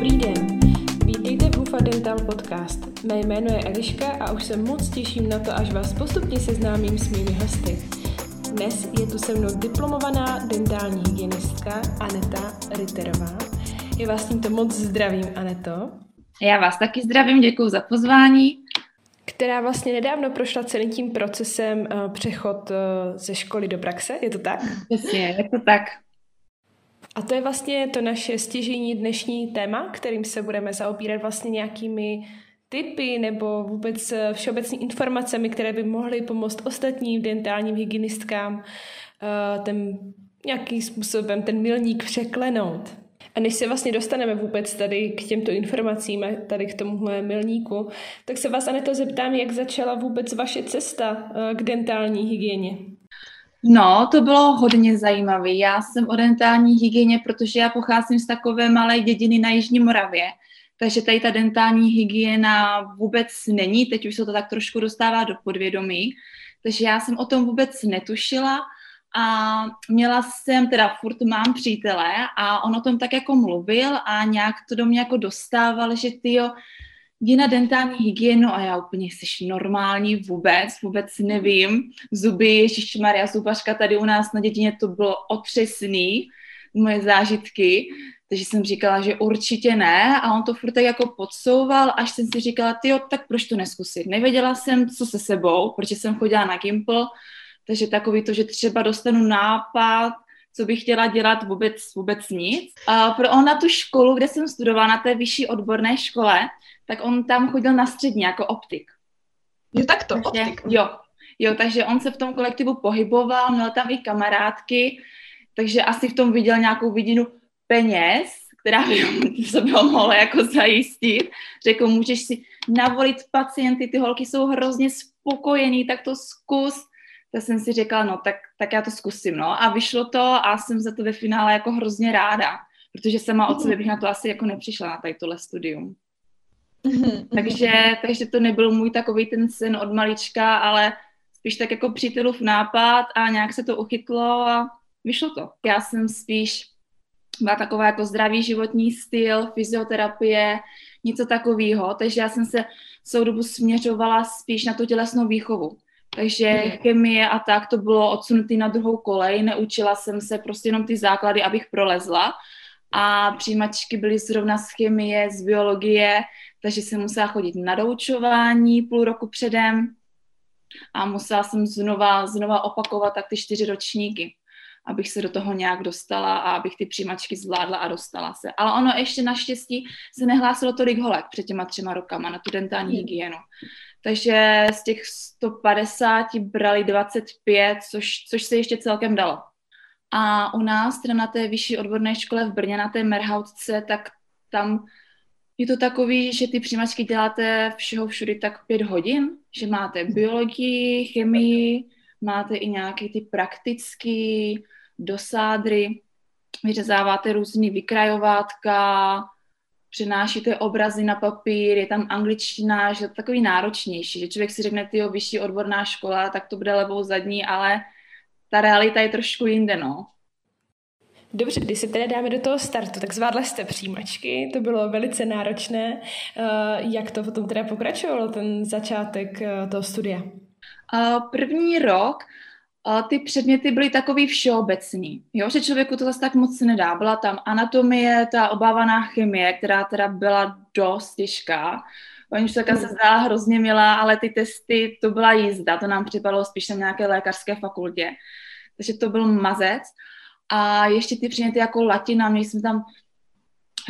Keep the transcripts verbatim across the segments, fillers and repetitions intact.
Dobrý den, vítejte v Hufa Dental Podcast. Mé jméno je Eliška a už se moc těším na to, až vás postupně seznámím s mými hosty. Dnes je tu se mnou diplomovaná dentální hygienistka Aneta Ritterová. Já vás tímto moc zdravím, Aneto. Já vás taky zdravím, děkuji za pozvání. Která vlastně nedávno prošla celým tím procesem uh, přechod uh, ze školy do praxe, je to tak? Přesně, je to tak. A to je vlastně to naše stěžejní dnešní téma, kterým se budeme zaobírat vlastně nějakými tipy nebo vůbec všeobecnými informacemi, které by mohly pomoct ostatním dentálním hygienistkám ten nějakým způsobem ten milník překlenout. A než se vlastně dostaneme vůbec tady k těmto informacím a tady k tomuhle milníku, tak se vás, Aneto, zeptám, jak začala vůbec vaše cesta k dentální hygieně. No, to bylo hodně zajímavé. Já jsem o dentální hygieně, protože já pocházím z takové malé dědiny na Jižní Moravě, takže tady ta dentální hygiena vůbec není, teď už se to tak trošku dostává do podvědomí, takže já jsem o tom vůbec netušila a měla jsem, teda furt mám přítele a on o tom tak jako mluvil a nějak to do mě jako dostával, že tyjo, jdi na dentální hygienu a já úplně jsi normální, vůbec, vůbec nevím. Zuby, ježišmarja, zubařka tady u nás na dědině, to bylo otřesný, moje zážitky, takže jsem říkala, že určitě ne a on to furt tak jako podsouval, až jsem si říkala, tyjo, tak proč to neskusit? Nevěděla jsem, co se sebou, protože jsem chodila na Gimple, takže takový to, že třeba dostanu nápad, co bych chtěla dělat, vůbec, vůbec nic. A pro on na tu školu, kde jsem studovala, na té vyšší odborné škole, tak on tam chodil na střední jako optik. Jo, tak to, takže, optik. Jo, jo, takže on se v tom kolektivu pohyboval, měl tam i kamarádky, takže asi v tom viděl nějakou vidinu peněz, která by se bylo mohla jako zajistit. Řekl, můžeš si navolit pacienty, ty holky jsou hrozně spokojený, tak to zkus. Tak jsem si řekla, no tak, tak já to zkusím, no. A vyšlo to a jsem za to ve finále jako hrozně ráda, protože sama od sebe bych na to asi jako nepřišla na tady tohle studium. takže, takže to nebyl můj takový ten sen od malička, ale spíš tak jako přítelův nápad a nějak se to uchytlo a vyšlo to. Já jsem spíš byla taková jako zdravý životní styl, fyzioterapie, něco takového, takže já jsem se celou dobu směřovala spíš na tu tělesnou výchovu. Takže chemie a tak to bylo odsunutý na druhou kolej, neučila jsem se prostě jenom ty základy, abych prolezla a přijímačky byly zrovna z chemie, z biologie, takže jsem musela chodit na doučování půl roku předem a musela jsem znova, znova opakovat tak ty čtyři ročníky, abych se do toho nějak dostala a abych ty přijímačky zvládla a dostala se. Ale ono ještě naštěstí se nehlásilo tolik holek před těma třema rokama na tu dentální mm. hygienu. Takže z těch sto padesát brali dvacet pět, což, což se ještě celkem dalo. A u nás, teda na té vyšší odborné škole v Brně, na té Merhautce, tak tam je to takový, že ty přijímačky děláte všeho všudy tak pět hodin, že máte biologii, chemii, máte i nějaký ty praktický dosádry, vyřezáváte různý vykrajovátka, přenášíte obrazy na papír, je tam angličtina, že to takový náročnější, že člověk si řekne, tyjo, vyšší odborná škola, tak to bude levou zadní, ale ta realita je trošku jinde, no. Dobře, když se teda dáme do toho startu, tak zvládla jste přijímačky, to bylo velice náročné. Jak to potom teda pokračovalo, ten začátek toho studia? První rok ty předměty byly takový všeobecný, jo? Že člověku to zase tak moc nedá. Byla tam anatomie, ta obávaná chemie, která teda byla dost těžká. Paní učitelka se zdála hrozně milá, ale ty testy, to byla jízda, to nám připadalo spíš na nějaké lékařské fakultě. Takže to byl mazec. A ještě ty předměty jako latina, měli jsme tam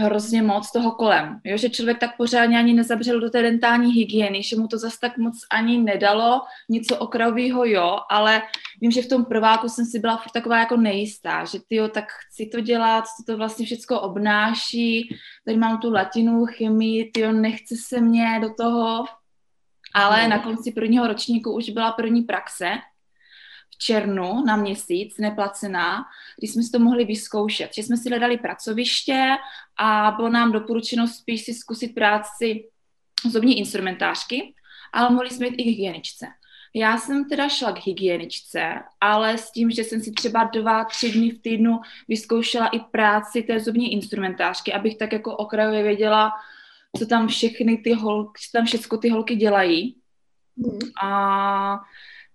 hrozně moc toho kolem. Jo? Že člověk tak pořádně ani nezabřel do té dentální hygieny, že mu to zase tak moc ani nedalo, něco okrajového, jo, ale vím, že v tom prváku jsem si byla furt taková jako nejistá, že tyjo, tak chci to dělat, co to vlastně všechno obnáší, tady mám tu latinu, chemii, tyjo, nechce se mě do toho, ale no. Na konci prvního ročníku už byla první praxe, v červnu na měsíc, neplacená, když jsme si to mohli vyzkoušet. Že jsme si hledali pracoviště a bylo nám doporučeno spíš si zkusit práci zubní instrumentářky, ale mohli jsme jít i k hygieničce. Já jsem teda šla k hygieničce, ale s tím, že jsem si třeba dva, tři dny v týdnu vyzkoušela i práci té zubní instrumentářky, abych tak jako okrajově věděla, co tam všechny ty holky, co tam všechno ty holky dělají. Hmm. A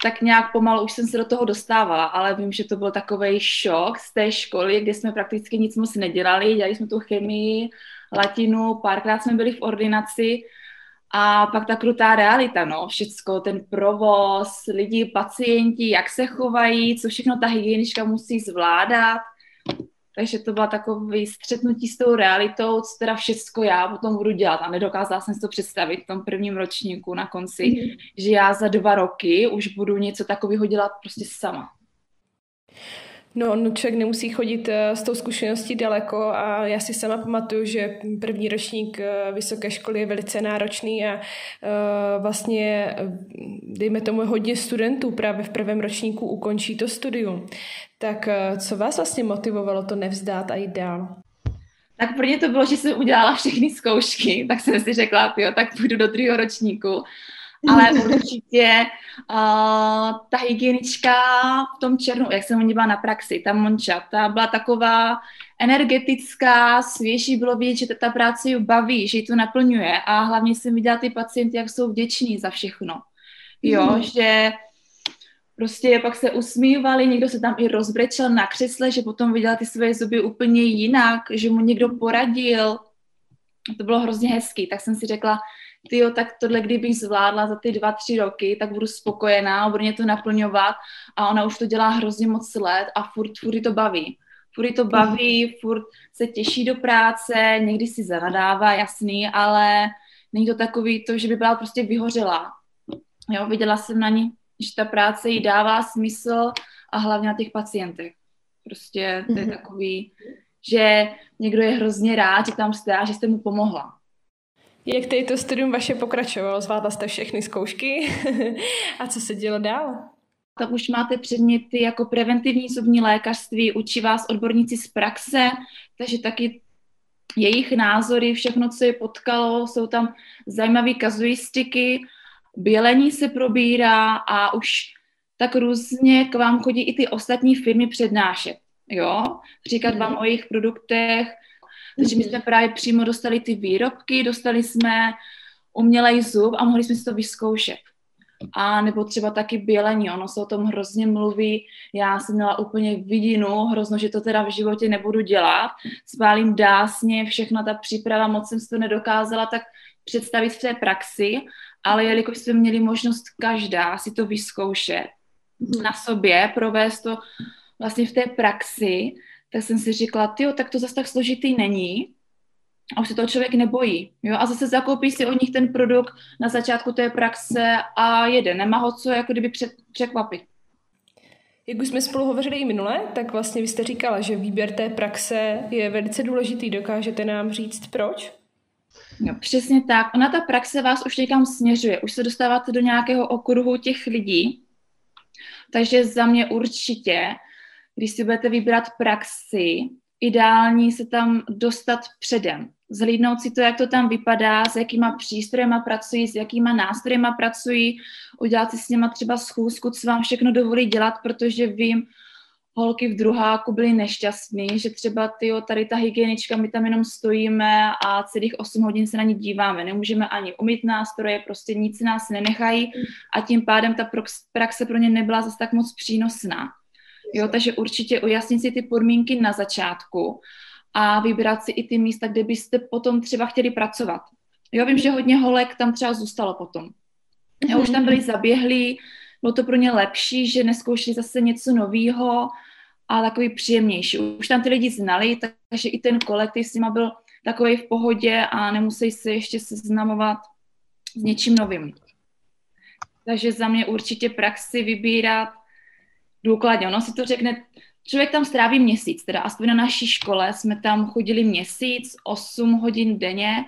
tak nějak pomalu už jsem se do toho dostávala, ale vím, že to byl takovej šok z té školy, kde jsme prakticky nic moc nedělali, dělali jsme tu chemii, latinu, párkrát jsme byli v ordinaci a pak ta krutá realita, no, všecko, ten provoz, lidi, pacienti, jak se chovají, co všechno ta hygienička musí zvládat, takže to byla takový střetnutí s tou realitou, co teda všecko já potom budu dělat. A nedokázala jsem si to představit v tom prvním ročníku na konci, mm-hmm. že já za dva roky už budu něco takového dělat prostě sama. No, no člověk nemusí chodit s tou zkušeností daleko a já si sama pamatuju, že první ročník vysoké školy je velice náročný a vlastně, dejme tomu, hodně studentů právě v prvém ročníku ukončí to studium. Tak co vás vlastně motivovalo to nevzdát a jít dál? Tak pro mě to bylo, že jsem udělala všechny zkoušky, tak jsem si řekla, jo, tak půjdu do druhého ročníku. Ale určitě uh, ta hygienička v tom černu, jak jsem o ní byla na praxi, ta Monča, ta byla taková energetická, svěží, bylo vidět, že ta práce ji baví, že ji to naplňuje a hlavně jsem viděla ty pacienty, jak jsou vděční za všechno. Jo, mm. že prostě pak se usmívali, někdo se tam i rozbrečel na křesle, že potom viděla ty své zuby úplně jinak, že mu někdo poradil. To bylo hrozně hezký, tak jsem si řekla, tyjo, tak tohle kdybych zvládla za ty dva, tři roky, tak budu spokojená, budu mě to naplňovat a ona už to dělá hrozně moc let a furt, furt to baví. Furt to baví, furt se těší do práce, někdy si zanadává, jasný, ale není to takový to, že by byla prostě vyhořela. Jo, viděla jsem na ní, že ta práce jí dává smysl a hlavně na těch pacientech. Prostě to je takový, že někdo je hrozně rád, že tam jste a že jste mu pomohla. Jak tady to studium vaše pokračovalo? Zvládla jste všechny zkoušky? A co se dělo dál? Tak už máte předměty jako preventivní zubní lékařství, učí vás odborníci z praxe, takže taky jejich názory, všechno, co je potkalo, jsou tam zajímavé kazuistiky, bělení se probírá a už tak různě k vám chodí i ty ostatní firmy přednášet, jo? Říkat vám o jejich produktech. Takže my jsme právě přímo dostali ty výrobky, dostali jsme umělej zub a mohli jsme si to vyzkoušet. A nebo třeba taky bělení, ono se o tom hrozně mluví, já jsem měla úplně vidinu, hrozno, že to teda v životě nebudu dělat, spálím dásně, všechna ta příprava, moc jsem si to nedokázala tak představit v té praxi, ale jelikož jsme měli možnost každá si to vyzkoušet na sobě, provést to vlastně v té praxi, tak jsem si říkala, tyjo, tak to zase tak složitý není a už se toho člověk nebojí. Jo? A zase zakoupí si od nich ten produkt na začátku té praxe a jede, nemá ho co jako kdyby překvapit. Jak už jsme spolu hovořili i minule, tak vlastně vy jste říkala, že výběr té praxe je velice důležitý. Dokážete nám říct proč? No, přesně tak. Ona ta praxe vás už někam směřuje. Už se dostáváte do nějakého okruhu těch lidí. Takže za mě určitě když si budete vybrat praxi, ideální se tam dostat předem. Zhlídnout si to, jak to tam vypadá, s jakýma přístrojema pracují, s jakýma nástrojema pracují, udělat si s nima třeba schůzku, co vám všechno dovolí dělat, protože vím, holky v druháku byly nešťastný, že třeba tyjo, tady ta hygienička, my tam jenom stojíme a celých osm hodin se na ní díváme. Nemůžeme ani umýt nástroje, prostě nic nás nenechají a tím pádem ta praxe pro ně nebyla zase tak moc přínosná. Jo, takže určitě ujasnit si ty podmínky na začátku a vybrat si i ty místa, kde byste potom třeba chtěli pracovat. Jo, vím, že hodně holek tam třeba zůstalo potom. Jo, už tam byli zaběhlí, bylo to pro ně lepší, že neskoušeli zase něco novýho a takový příjemnější. Už tam ty lidi znali, takže i ten kolektiv s nima byl takový v pohodě a nemuseli se ještě seznamovat s něčím novým. Takže za mě určitě praxi vybírat důkladně, ono si to řekne, člověk tam stráví měsíc, teda aspoň na naší škole jsme tam chodili měsíc, osm hodin denně,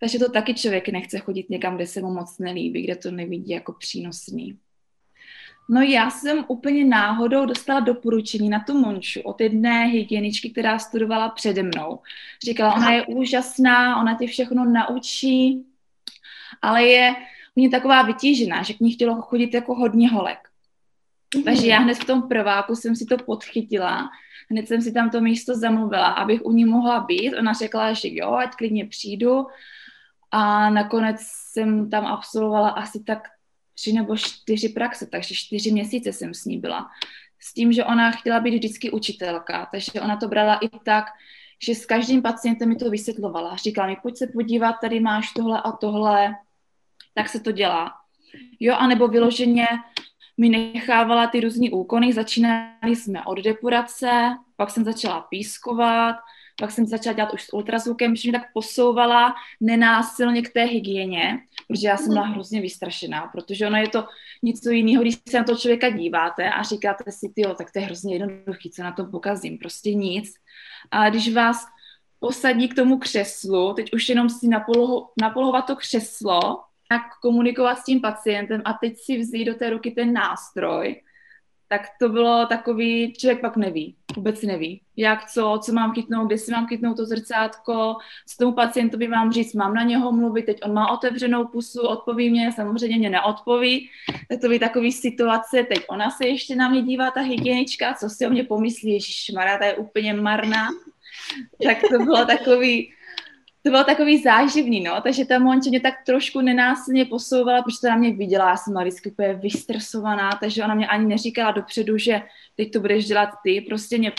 takže to taky člověk nechce chodit někam, kde se mu moc nelíbí, kde to nevidí jako přínosný. No já jsem úplně náhodou dostala doporučení na tu Monču od jedné hygieničky, která studovala přede mnou. Říkala, ona je úžasná, ona tě všechno naučí, ale je mě taková vytížená, že k ní chtělo chodit jako hodně holek. Mm. Takže já hned v tom prváku jsem si to podchytila, hned jsem si tam to místo zamluvila, abych u ní mohla být. Ona řekla, že jo, ať klidně přijdu. A nakonec jsem tam absolvovala asi tak tři nebo čtyři praxe, takže čtyři měsíce jsem s ní byla. S tím, že ona chtěla být vždycky učitelka, takže ona to brala i tak, že s každým pacientem mi to vysvětlovala. Říkala mi, pojď se podívat, tady máš tohle a tohle, tak se to dělá. Jo, anebo vyloženě mi nechávala ty různý úkony, začínali jsme od depurace, pak jsem začala pískovat, pak jsem začala dělat už s ultrazvukem, protože mě tak posouvala nenásilně k té hygieně, protože já jsem byla hrozně vystrašená, protože ono je to něco jiného, když se na toho člověka díváte a říkáte si, tyjo, tak to je hrozně jednoduchý, co na tom pokazím, prostě nic. A když vás posadí k tomu křeslu, teď už jenom si napoloho, napolohovat to křeslo, tak komunikovat s tím pacientem a teď si vzít do té ruky ten nástroj, tak to bylo takový, člověk pak neví, vůbec neví, jak co, co mám chytnout, kde si mám chytnout to zrcátko, co tomu pacientovi mám říct, mám na něho mluvit, teď on má otevřenou pusu, odpoví mě, samozřejmě mě neodpoví, tak to by takový situace, teď ona se ještě na mě dívá, ta hygienička, co si o mě pomyslí, ježišmarja, ta je úplně marná, tak to bylo takový, to bylo takový záživný, no, takže ta Monče mě tak trošku nenásilně posouvala, protože to na mě viděla, já jsem byla vždycky úplně vystresovaná, takže ona mě ani neříkala dopředu, že teď to budeš dělat ty, prostě mě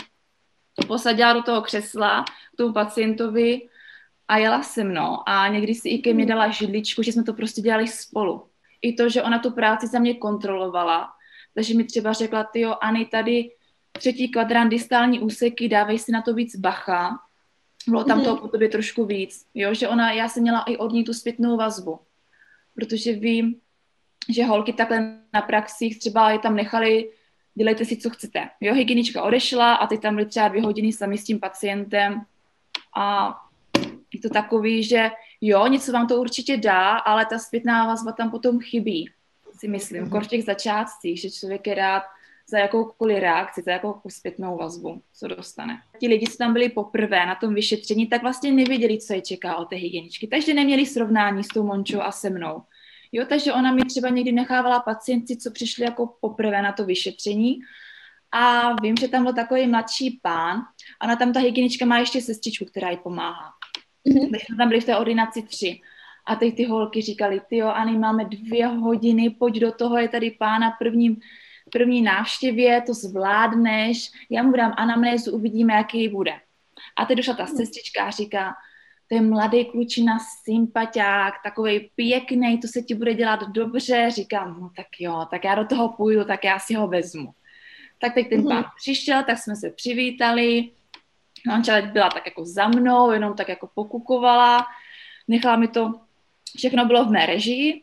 posadila do toho křesla, k tomu pacientovi a jela se mnou a někdy si i ke mně dala židličku, že jsme to prostě dělali spolu. I to, že ona tu práci za mě kontrolovala, takže mi třeba řekla, tyjo, Ani, tady třetí kvadrant distální úseky, dávej si na to víc bacha, bylo tam toho po tobě trošku víc, jo, že ona, já jsem měla i od ní tu zpětnou vazbu, protože vím, že holky takhle na praxích třeba je tam nechali, dělejte si, co chcete, jo, hygienička odešla a teď tam byly třeba dvě hodiny sami s tím pacientem a je to takový, že jo, něco vám to určitě dá, ale ta zpětná vazba tam potom chybí, si myslím, mm-hmm. v těch začátcích, že člověk je rád za jakoukoliv reakci, za jakoukoliv zpětnou vazbu, co dostane. Ti lidi, co tam byli poprvé na tom vyšetření, tak vlastně nevěděli, co je čeká od té hygieničky, takže neměli srovnání s tou Mončou a se mnou. Jo, takže ona mi třeba někdy nechávala pacienty, co přišli jako poprvé na to vyšetření a vím, že tam byl takový mladší pán a ona tam ta hygienička má ještě sestřičku, která jí pomáhá. Mm-hmm. Takže tam byli v té ordinaci tři. A teď ty holky říkali, tyjo, Ani, máme dvě hodiny, pojď do toho, je tady pán na prvním první návštěvě, to zvládneš, já mu dám anamnézu, uvidíme, jaký bude. A teď došla ta sestřička a říká, to je mladý klučina, sympaťák, takovej pěknej, to se ti bude dělat dobře, říkám, no tak jo, tak já do toho půjdu, tak já si ho vezmu. Tak teď ten pán přišel, tak jsme se přivítali, Anča byla tak jako za mnou, jenom tak jako pokukovala, nechala mi to, všechno bylo v mé režii,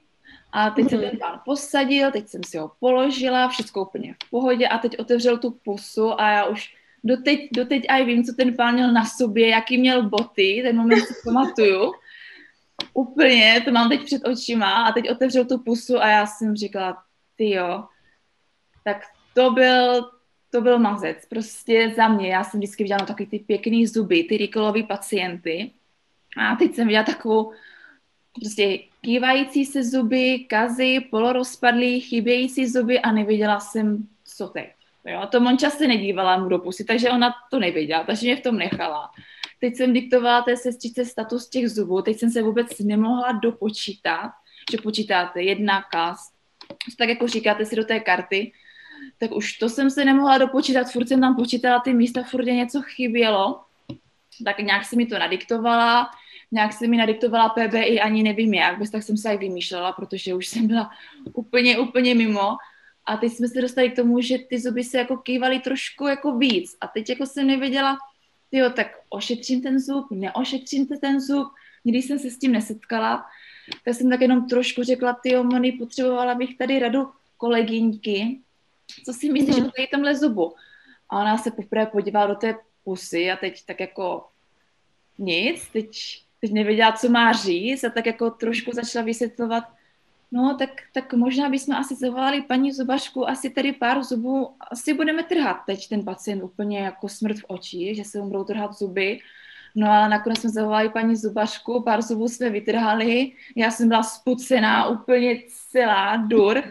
a teď se ten pán posadil, teď jsem si ho položila, všechno úplně v pohodě a teď otevřel tu pusu a já už doteď, doteď aj vím, co ten pán měl na sobě, jaký měl boty, ten moment si pamatuju. Úplně, to mám teď před očima a teď otevřel tu pusu a já jsem říkala, tyjo, tak to byl, to byl mazec, prostě za mě, já jsem vždycky viděla takový ty pěkný zuby, ty rikolový pacienty a teď jsem viděla takovou prostě kývající se zuby, kazy, polorozpadlý, chybějící zuby a nevěděla jsem, co teď. Jo, to Monča se nedívala mu do pusy, takže ona to nevěděla, takže mě v tom nechala. Teď jsem diktovala té sestřice status těch zubů, teď jsem se vůbec nemohla dopočítat, že počítáte jedna kaz, tak jako říkáte si do té karty, tak už to jsem se nemohla dopočítat, furt jsem tam počítala ty místa, furt něco chybělo, tak nějak si mi to nadiktovala, nějak se mi nadiktovala P B I, ani nevím jak, bez tak jsem se aj vymýšlela, protože už jsem byla úplně, úplně mimo. A teď jsme se dostali k tomu, že ty zuby se jako kývaly trošku jako víc. A teď jako jsem nevěděla, tyjo, tak ošetřím ten zub, neošetřím ten zub. Když jsem se s tím nesetkala, tak jsem tak jenom trošku řekla, tyjo, Moni, potřebovala bych tady radu kolegyňky. Co si myslíš, že tady tomhle zubu? A ona se poprvé podívala do té pusy a teď tak jako nic, teď... teď nevěděla, co má říct a tak jako trošku začala vysvětlovat, no tak, tak možná bychom asi zavolali paní zubařku, asi tady pár zubů, asi budeme trhat teď ten pacient úplně jako smrt v očích, že se mu budou trhat zuby. No a nakonec jsme zavolali paní zubařku, pár zubů jsme vytrhali, já jsem byla spucená, úplně celá dur.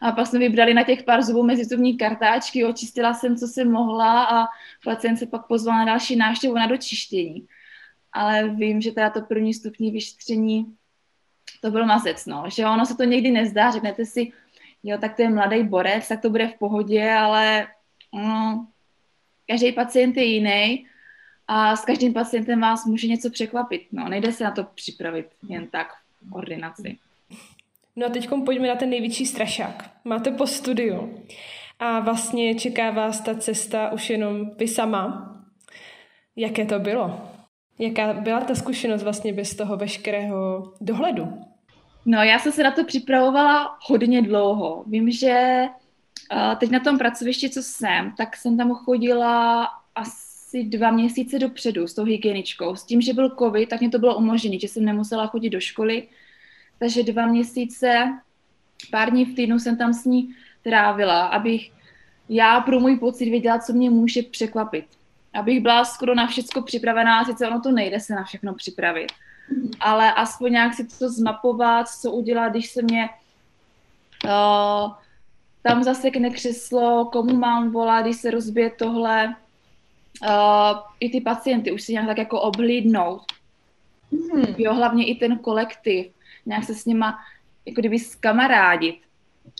A pak jsme vybrali na těch pár zubů mezizubní kartáčky, očistila jsem, co jsem mohla a pacient se pak pozval na další návštěvu na dočištění. Ale vím, že teda to první stupní vyšetření, to bylo mazec, no. Že ono se to někdy nezdá, řeknete si, jo, tak to je mladý borec, tak to bude v pohodě, ale no, každý pacient je jiný a s každým pacientem vás může něco překvapit, no. Nejde se na to připravit jen tak v ordinaci. No a teď pojďme na ten největší strašák. Máte po studiu a vlastně čeká vás ta cesta už jenom vy sama. Jaké to bylo? Jaká byla ta zkušenost vlastně bez toho veškerého dohledu? No já jsem se na to připravovala hodně dlouho. Vím, že teď na tom pracovišti, co jsem, tak jsem tam chodila asi dva měsíce dopředu s tou hygieničkou. S tím, že byl covid, tak mě to bylo umožněné, že jsem nemusela chodit do školy. Takže dva měsíce, pár dní v týdnu jsem tam s ní trávila, abych já pro můj pocit věděla, co mě může překvapit. Abych byla skoro na všechno připravená, sice ono to nejde se na všechno připravit. Ale aspoň nějak si to zmapovat, co udělat, když se mě uh, tam zasekne křeslo, komu mám volat, když se rozbije tohle. Uh, I ty pacienty už si nějak tak jako oblídnout. Hmm. Jo, hlavně i ten kolektiv. Nějak se s nima, jako kdyby skamarádit.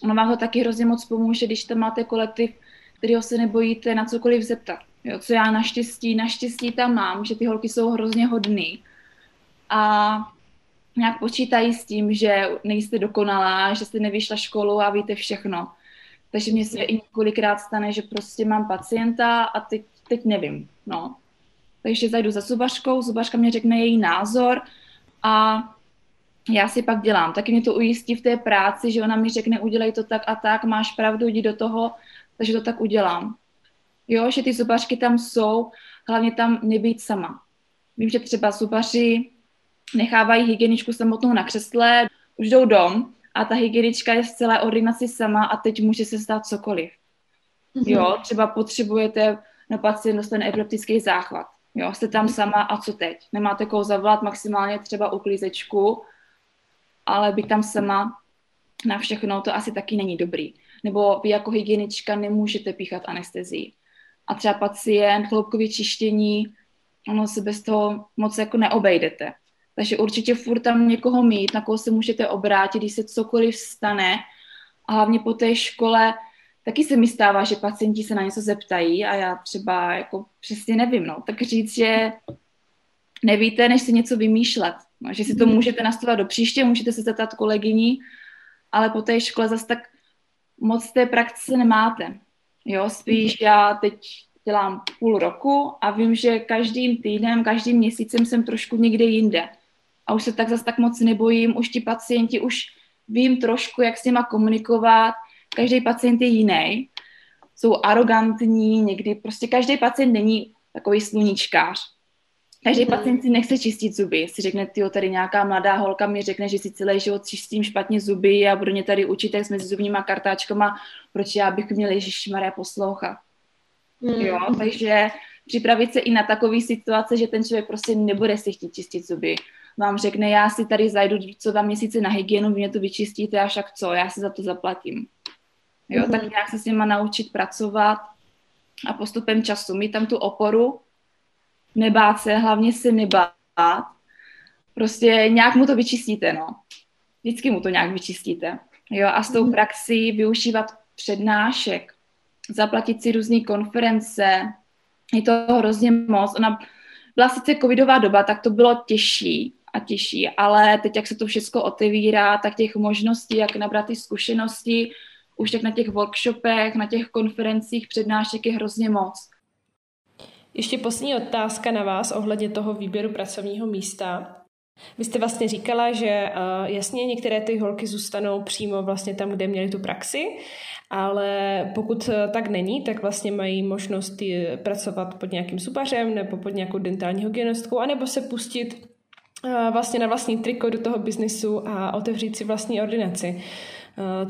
Ono vám to taky hrozně moc pomůže, když tam máte kolektiv, kterýho se nebojíte na cokoliv zeptat. Jo, co já naštěstí, naštěstí tam mám, že ty holky jsou hrozně hodný a nějak počítají s tím, že nejste dokonalá, že jste nevyšla školu a víte všechno. Takže mně se i několikrát stane, že prostě mám pacienta a teď, teď nevím. No. Takže zajdu za zubařkou, zubařka mě řekne její názor a já si pak dělám. Taky mě to ujistí v té práci, že ona mi řekne, udělej to tak a tak, máš pravdu, jdi do toho, takže to tak udělám. Jo, že ty zubařky tam jsou, hlavně tam nebýt sama. Vím, že třeba zubaři nechávají hygieničku samotnou na křesle, už jdou dom a ta hygienička je v celé ordinaci sama a teď může se stát cokoliv. Jo, třeba potřebujete, no pacient dostane epileptický záchvat. Jo, jste tam sama a co teď? Nemáte koho zavolat, maximálně třeba uklízečku, ale být tam sama na všechno, to asi taky není dobrý. Nebo vy jako hygienička nemůžete píchat anestezii. A třeba pacient, hloubkově čištění, ono se bez toho moc jako neobejdete. Takže určitě furt tam někoho mít, na koho se můžete obrátit, když se cokoliv stane. A hlavně po té škole taky se mi stává, že pacienti se na něco zeptají a já třeba jako přesně nevím. No. Tak říct, že nevíte, než si něco vymýšlet. No, že si to můžete nastavovat do příště, můžete se zeptat kolegyní, ale po té škole zase tak moc té praxe nemáte. Jo, spíš já teď dělám půl roku a vím, že každým týdnem, každým měsícem jsem trošku někde jinde. A už se tak zase tak moc nebojím, už ti pacienti, už vím trošku, jak s nima komunikovat. Každý pacient je jiný, jsou arrogantní někdy, prostě každý pacient není takový sluníčkář. Každý pacient si nechce čistit zuby. Si řekne, tyjo, tady nějaká mladá holka mi řekne, že si celý život čistím špatně zuby a budu mě tady učit, jak s mezizubníma kartáčkama, proč já bych měl ježišmaré poslouchat. Mm. Jo, takže připravit se i na takové situace, že ten člověk prostě nebude si chtít čistit zuby. Vám řekne, já si tady zajdu co dva měsíce na hygienu, vy mě to vyčistíte a však co, já si za to zaplatím. Jo, mm. tak nějak se s nima naučit pracovat a postupem času mít tam tu oporu, nebát se, hlavně se nebát. Prostě nějak mu to vyčistíte, no. Vždycky mu to nějak vyčistíte. Jo, a s tou praxí využívat přednášek, zaplatit si různé konference, je to hrozně moc. Ona byla sice covidová doba, tak to bylo těžší a těžší, ale teď, jak se to všechno otevírá, tak těch možností, jak nabrat ty zkušenosti, už tak na těch workshopech, na těch konferencích přednášek je hrozně moc. Ještě poslední otázka na vás ohledně toho výběru pracovního místa. Vy jste vlastně říkala, že jasně některé ty holky zůstanou přímo vlastně tam, kde měly tu praxi, ale pokud tak není, tak vlastně mají možnost pracovat pod nějakým zubařem nebo pod nějakou dentální hygienistkou, anebo se pustit vlastně na vlastní triko do toho biznesu a otevřít si vlastní ordinaci.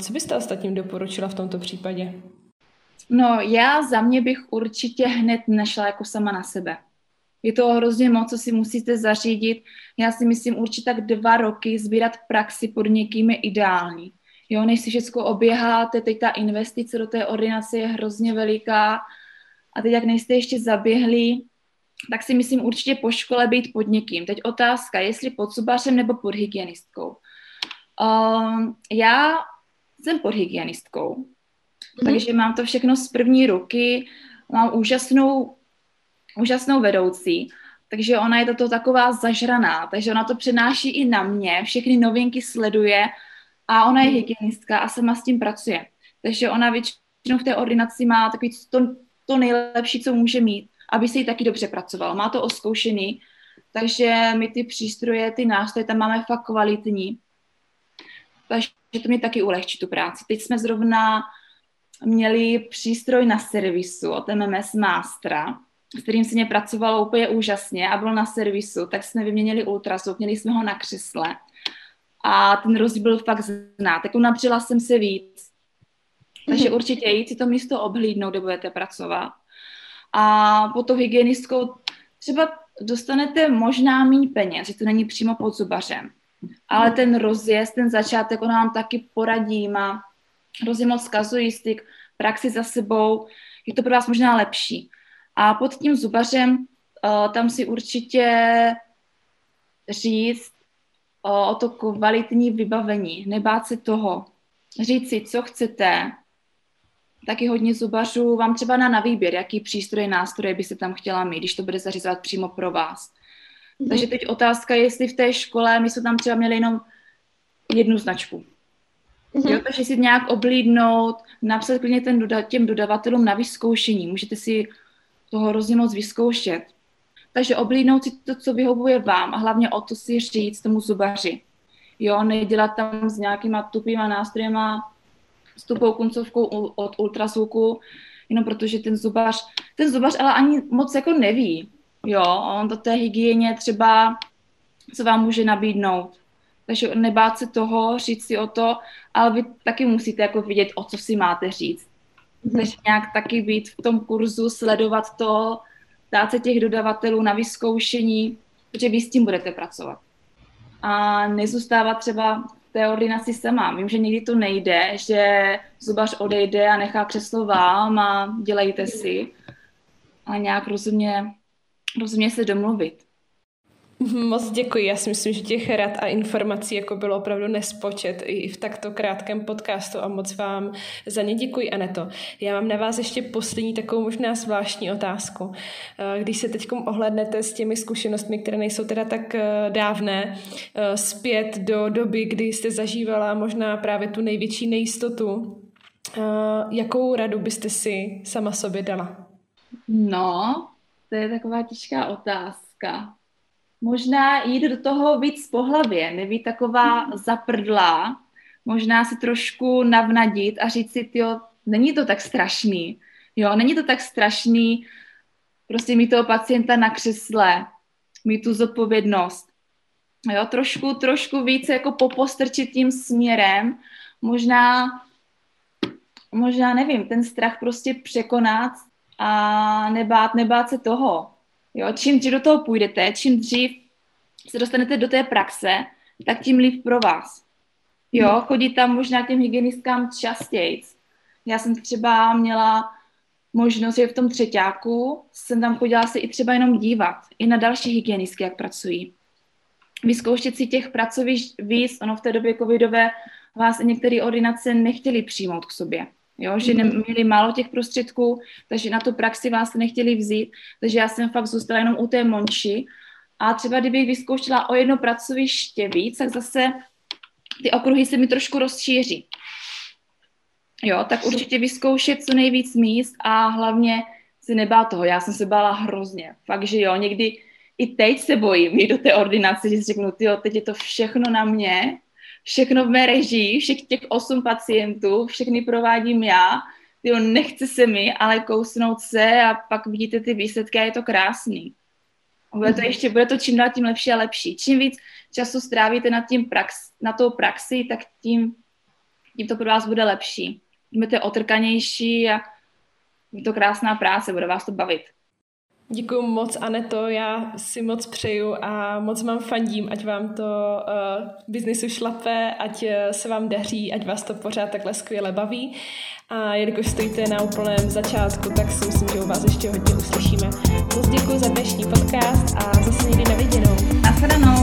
Co byste ostatním doporučila v tomto případě? No já za mě bych určitě hned nešla jako sama na sebe. Je to hrozně moc, co si musíte zařídit. Já si myslím, určitě tak dva roky sbírat praxi pod někým je ideální. Jo, než si všechno oběháte, teď ta investice do té ordinace je hrozně veliká a teď, jak nejste ještě zaběhli, tak si myslím určitě po škole být pod někým. Teď otázka, jestli pod zubařem nebo pod hygienistkou. Uh, já jsem pod hygienistkou, mm-hmm. takže mám to všechno z první ruky, mám úžasnou, úžasnou vedoucí, takže ona je toto taková zažraná, takže ona to přenáší i na mě, všechny novinky sleduje a ona je hygienistka a sama s tím pracuje. Takže ona většinou v té ordinaci má takový to, to nejlepší, co může mít, aby se jí taky dobře pracoval. Má to oskoušený, takže my ty přístroje, ty nástroje tam máme fakt kvalitní. Takže to mě taky ulehčí tu práci. Teď jsme zrovna měli přístroj na servisu od M M S Mastera, s kterým se mě pracovalo úplně úžasně a byl na servisu, tak jsme vyměnili ultrazvuk, měli jsme ho na křesle. A ten rozdíl byl fakt znát. Tak napřela jsem se víc. Takže určitě jít si to místo obhlídnout, kde budete pracovat. A pod tou hygienistkou třeba dostanete možná míň peněz, že to není přímo pod zubařem. Ale ten rozjezd, ten začátek, ona vám taky poradí, má hrozně moc kazuistik, praxi za sebou, je to pro vás možná lepší. A pod tím zubařem tam si určitě říct o to kvalitní vybavení, nebát se toho, říct si, co chcete. Taky hodně zubařů vám třeba na, na výběr, jaký přístroje, nástroje byste tam chtěla mít, když to bude zařizovat přímo pro vás. Mm. Takže teď otázka, jestli v té škole my jsme tam třeba měli jenom jednu značku. Mm. Jo, takže si nějak oblídnout, napsat klidně ten doda- těm dodavatelům na vyzkoušení. Můžete si toho hrozně moc vyzkoušet. Takže oblídnout si to, co vyhovuje vám a hlavně o to si říct tomu zubaři. Jo, nedělat tam s nějakýma tupýma nástrojema, s tupou koncovkou od ultrazvuku, jenom protože ten zubař, ten zubař ale ani moc jako neví, jo, on do té hygieně třeba, co vám může nabídnout. Takže nebát se toho, říct si o to, ale vy taky musíte jako vědět, o co si máte říct. Takže nějak taky být v tom kurzu, sledovat to, dát se těch dodavatelů na vyzkoušení, protože vy s tím budete pracovat. A nezůstávat třeba v té ordinaci sama. Vím, že někdy to nejde, že zubař odejde a nechá křeslo vám a dělejte si. A nějak rozumně, rozumně se domluvit. Moc děkuji. Já si myslím, že těch rad a informací jako bylo opravdu nespočet i v takto krátkém podcastu a moc vám za ně děkuji, Aneto. Já mám na vás ještě poslední takovou možná zvláštní otázku. Když se teď ohlednete s těmi zkušenostmi, které nejsou teda tak dávné, zpět do doby, kdy jste zažívala možná právě tu největší nejistotu, jakou radu byste si sama sobě dala? No, to je taková těžká otázka. Možná jít do toho víc po hlavě, nebýt taková zaprdlá, možná si trošku navnadit a říct si, tyjo, není to tak strašný, jo, není to tak strašný, prostě mít toho pacienta na křesle, mít tu zodpovědnost, jo, trošku, trošku víc jako popostrčit tím směrem, možná, možná nevím, ten strach prostě překonat a nebát, nebát se toho. Jo, čím dřív do toho půjdete, čím dřív se dostanete do té praxe, tak tím líp pro vás. Jo, chodit tam možná těm hygienistkám častěji. Já jsem třeba měla možnost, že v tom třeťáku jsem tam chodila se i třeba jenom dívat, i na další hygienistky, jak pracují. Vyzkoušet si těch pracovišť víc, ono v té době covidové vás i některé ordinace nechtěli přijmout k sobě. Jo, že neměli málo těch prostředků, takže na tu praxi vás nechtěli vzít, takže já jsem fakt zůstala jenom u té monči a třeba kdybych vyzkoušela o jedno pracoviště víc, tak zase ty okruhy se mi trošku rozšíří. Jo, tak určitě vyzkoušet co nejvíc míst a hlavně se nebát toho, já jsem se bála hrozně, fakt, že jo, někdy i teď se bojím jít do té ordinace, že si řeknu, tyjo, teď je to všechno na mě, všechno v mé režii, všech těch osm pacientů, všechny provádím já, tyjo, nechce se mi, ale kousnout se a pak vidíte ty výsledky a je to krásný. Bude to ještě, bude to čím dál tím lepší a lepší. Čím víc času strávíte nad tím prax, na tou praxi, tak tím, tím to pro vás bude lepší. Budete otrkanější a je to krásná práce, bude vás to bavit. Děkuju moc, Aneto, já si moc přeju a moc vám fandím, ať vám to uh, biznisu šlape, ať uh, se vám daří, ať vás to pořád takhle skvěle baví. A jelikož stojíte na úplném začátku, tak si myslím, že u vás ještě hodně uslyšíme. Moc děkuju za dnešní podcast a zase někdy na viděnou. Na shledanou.